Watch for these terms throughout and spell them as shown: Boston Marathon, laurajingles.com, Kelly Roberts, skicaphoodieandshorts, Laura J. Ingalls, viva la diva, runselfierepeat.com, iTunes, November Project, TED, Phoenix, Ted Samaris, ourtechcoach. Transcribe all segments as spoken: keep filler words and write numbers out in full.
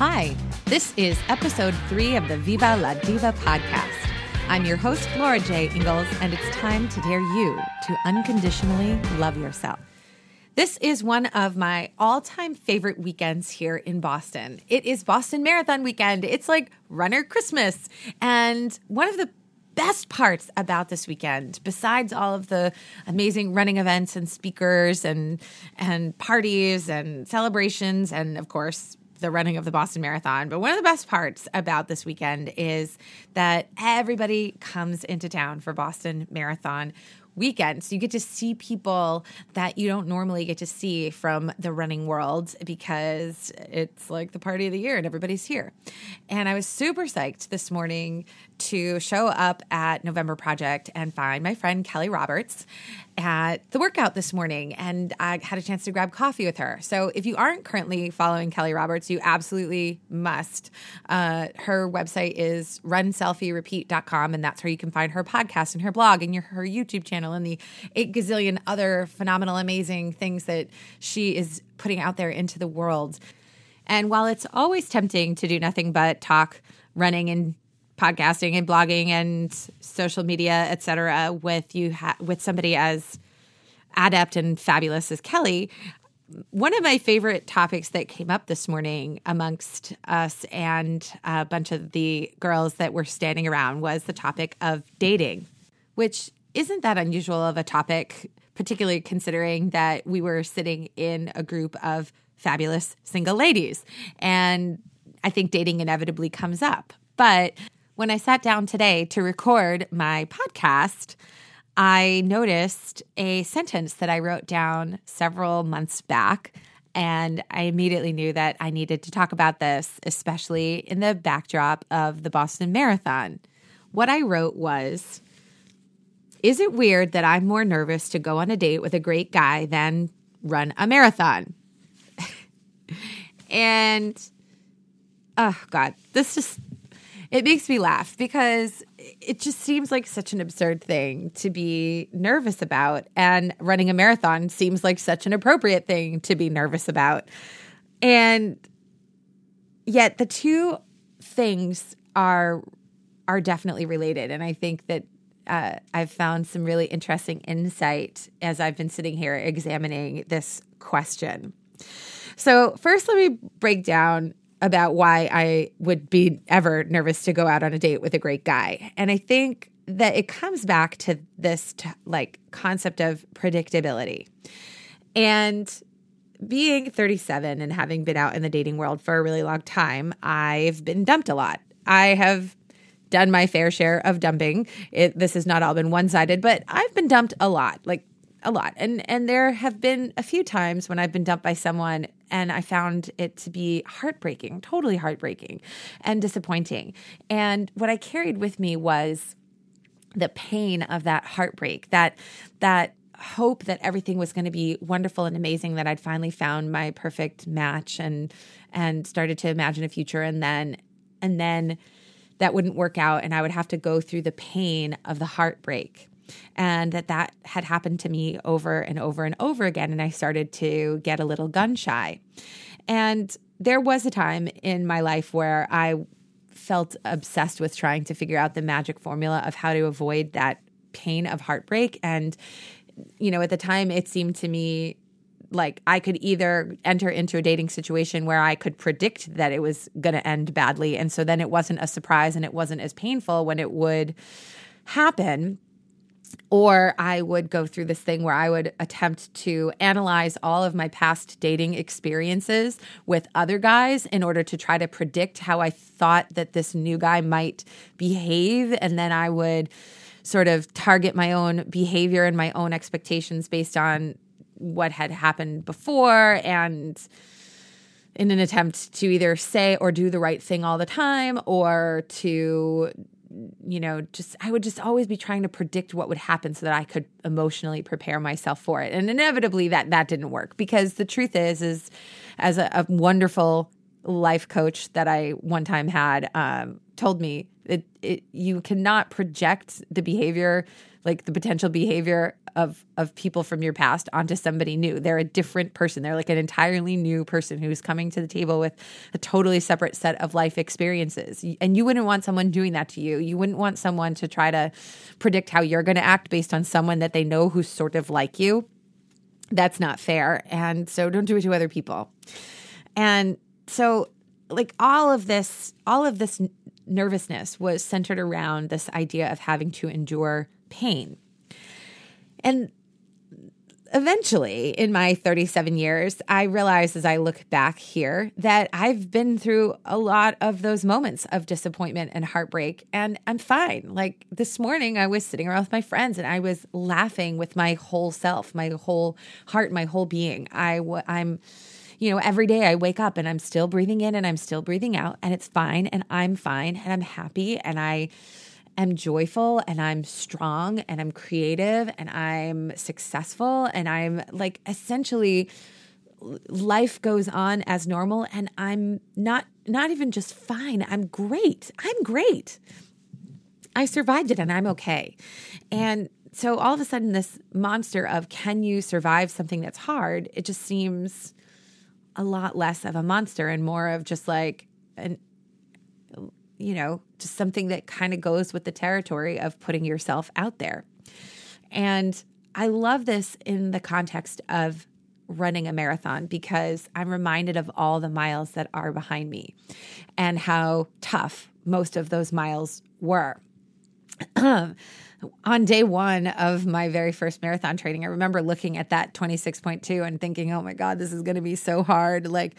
Hi, this is episode three of the Viva la Diva podcast. I'm your host, Laura J. Ingalls, and it's time to dare you to unconditionally love yourself. This is one of my all-time favorite weekends here in Boston. It is Boston Marathon weekend. It's like runner Christmas. And one of the best parts about this weekend, besides all of the amazing running events and speakers and and parties and celebrations and, of course, the running of the Boston Marathon. But one of the best parts about this weekend is that everybody comes into town for Boston Marathon weekend. So you get to see people that you don't normally get to see from the running world because it's like the party of the year and everybody's here. And I was super psyched this morning to show up at November Project and find my friend Kelly Roberts at the workout this morning. And I had a chance to grab coffee with her. So if you aren't currently following Kelly Roberts, you absolutely must. Uh, her website is run selfie repeat dot com, and that's where you can find her podcast and her blog and your, her YouTube channel and the eight gazillion other phenomenal, amazing things that she is putting out there into the world. And while it's always tempting to do nothing but talk running and podcasting and blogging and social media, et cetera, with, you ha- with somebody as adept and fabulous as Kelly, one of my favorite topics that came up this morning amongst us and a bunch of the girls that were standing around was the topic of dating, which isn't that unusual of a topic, particularly considering that we were sitting in a group of fabulous single ladies. And I think dating inevitably comes up. But when I sat down today to record my podcast, I noticed a sentence that I wrote down several months back. And I immediately knew that I needed to talk about this, especially in the backdrop of the Boston Marathon. What I wrote was, is it weird that I'm more nervous to go on a date with a great guy than run a marathon? And, oh God, this just, it makes me laugh because it just seems like such an absurd thing to be nervous about. And running a marathon seems like such an appropriate thing to be nervous about. And yet the two things are, are definitely related. And I think that Uh, I've found some really interesting insight as I've been sitting here examining this question. So first, let me break down about why I would be ever nervous to go out on a date with a great guy. And I think that it comes back to this t- like concept of predictability. And being thirty-seven and having been out in the dating world for a really long time, I've been dumped a lot. I have done my fair share of dumping. It, this has not all been one-sided, but I've been dumped a lot, like a lot. And and there have been a few times when I've been dumped by someone and I found it to be heartbreaking, totally heartbreaking and disappointing. And what I carried with me was the pain of that heartbreak, that that hope that everything was going to be wonderful and amazing, that I'd finally found my perfect match and and started to imagine a future. And then and then that wouldn't work out and I would have to go through the pain of the heartbreak, and that that had happened to me over and over and over again. And I started to get a little gun shy. And there was a time in my life where I felt obsessed with trying to figure out the magic formula of how to avoid that pain of heartbreak. And, you know, at the time it seemed to me like I could either enter into a dating situation where I could predict that it was going to end badly, and so then it wasn't a surprise and it wasn't as painful when it would happen, or I would go through this thing where I would attempt to analyze all of my past dating experiences with other guys in order to try to predict how I thought that this new guy might behave, and then I would sort of target my own behavior and my own expectations based on what had happened before, and in an attempt to either say or do the right thing all the time, or to, you know, just I would just always be trying to predict what would happen so that I could emotionally prepare myself for it. And inevitably that that didn't work, because the truth is, is as a, a wonderful life coach that I one time had um, told me it, it, you cannot project the behavior, like the potential behavior of of people from your past onto somebody new. They're a different person. They're like an entirely new person who's coming to the table with a totally separate set of life experiences. And you wouldn't want someone doing that to you. You wouldn't want someone to try to predict how you're going to act based on someone that they know who's sort of like you. That's not fair. And so don't do it to other people. And so like all of this, all of this nervousness was centered around this idea of having to endure pain. And eventually, in my thirty-seven years, I realized as I look back here that I've been through a lot of those moments of disappointment and heartbreak, and I'm fine. Like this morning, I was sitting around with my friends, and I was laughing with my whole self, my whole heart, my whole being. I w- I'm, you know, every day I wake up, and I'm still breathing in, and I'm still breathing out, and it's fine, and I'm fine, and I'm happy, and I... I'm joyful and I'm strong and I'm creative and I'm successful and I'm like essentially life goes on as normal and I'm not not even just fine. I'm great. I'm great. I survived it and I'm okay. And so all of a sudden this monster of can you survive something that's hard, it just seems a lot less of a monster and more of just like an you know, just something that kind of goes with the territory of putting yourself out there. And I love this in the context of running a marathon because I'm reminded of all the miles that are behind me and how tough most of those miles were. On day one of my very first marathon training, I remember looking at that twenty-six point two and thinking, oh my God, this is going to be so hard. Like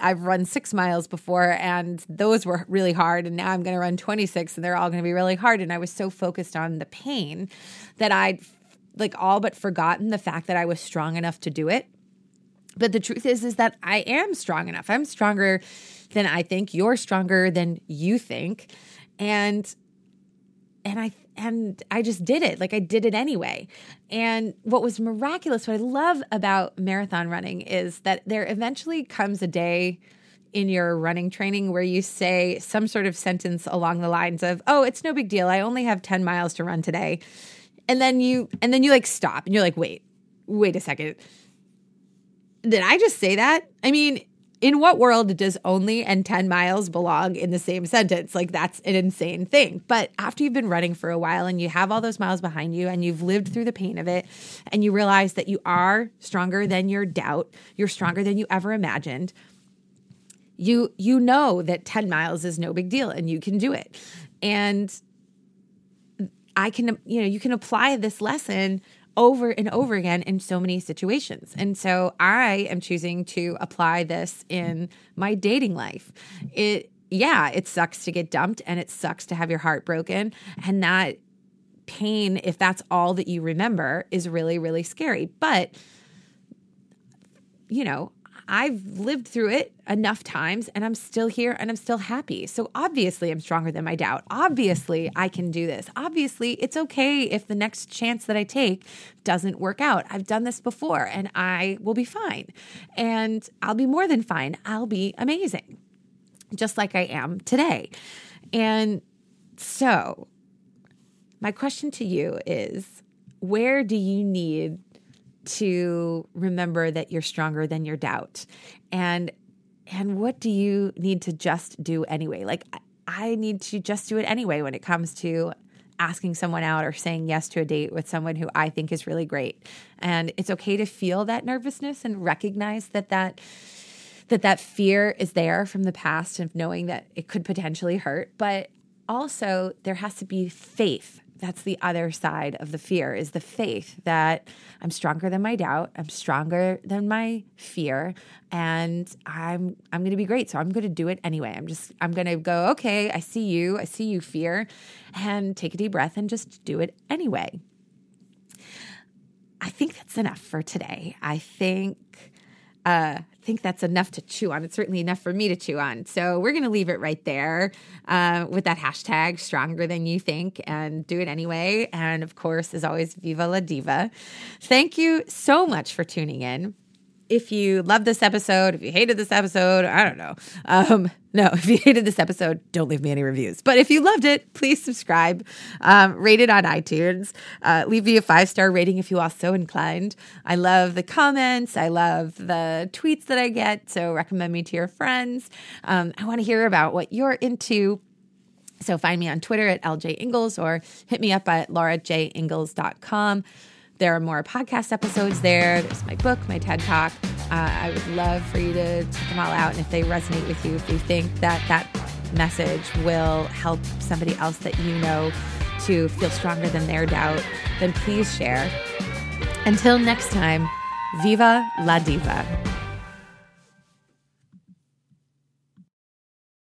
I've run six miles before and those were really hard. And now I'm going to run twenty-six and they're all going to be really hard. And I was so focused on the pain that I'd like all but forgotten the fact that I was strong enough to do it. But the truth is, is that I am strong enough. I'm stronger than I think. You're stronger than you think. And And I and I just did it. Like I did it anyway. And what was miraculous, what I love about marathon running is that there eventually comes a day in your running training where you say some sort of sentence along the lines of, oh, it's no big deal. I only have ten miles to run today. And then you and then you like stop and you're like, wait, wait a second. Did I just say that? I mean, in what world does only and ten miles belong in the same sentence? Like that's an insane thing. But after you've been running for a while and you have all those miles behind you and you've lived through the pain of it and you realize that you are stronger than your doubt, you're stronger than you ever imagined, you you know that ten miles is no big deal and you can do it. And I can, you know, you can apply this lesson over and over again in so many situations. And so I am choosing to apply this in my dating life. It, yeah, it sucks to get dumped and it sucks to have your heart broken. And that pain, if that's all that you remember, is really, really scary. But, you know, I've lived through it enough times and I'm still here and I'm still happy. So obviously I'm stronger than my doubt. Obviously I can do this. Obviously it's okay if the next chance that I take doesn't work out. I've done this before and I will be fine. And I'll be more than fine. I'll be amazing, just like I am today. And so my question to you is, where do you need to remember that you're stronger than your doubt? And and what do you need to just do anyway? Like I need to just do it anyway when it comes to asking someone out or saying yes to a date with someone who I think is really great. And it's okay to feel that nervousness and recognize that that that, that fear is there from the past of knowing that it could potentially hurt. But also there has to be faith. That's the other side of the fear, is the faith that I'm stronger than my doubt, I'm stronger than my fear, and I'm I'm going to be great, so I'm going to do it anyway. I'm just I'm going to go, okay, I see you, I see you, fear, and take a deep breath and just do it anyway. I think that's enough for today. I think uh, I think that's enough to chew on. It's certainly enough for me to chew on. So we're going to leave it right there uh, with that hashtag stronger than you think and do it anyway. And of course, as always, viva la diva. Thank you so much for tuning in. if you love this episode, if you hated this episode, I don't know. Um, no, if you hated this episode, don't leave me any reviews. But if you loved it, please subscribe, um, rate it on iTunes, uh, leave me a five-star rating if you are so inclined. I love the comments. I love the tweets that I get, so recommend me to your friends. Um, I want to hear about what you're into. So find me on Twitter at L J Ingalls or hit me up at laura j ingles dot com. There are more podcast episodes there. There's my book, my TED Talk. Uh, I would love for you to check them all out. And if they resonate with you, if you think that that message will help somebody else that you know to feel stronger than their doubt, then please share. Until next time, viva la diva.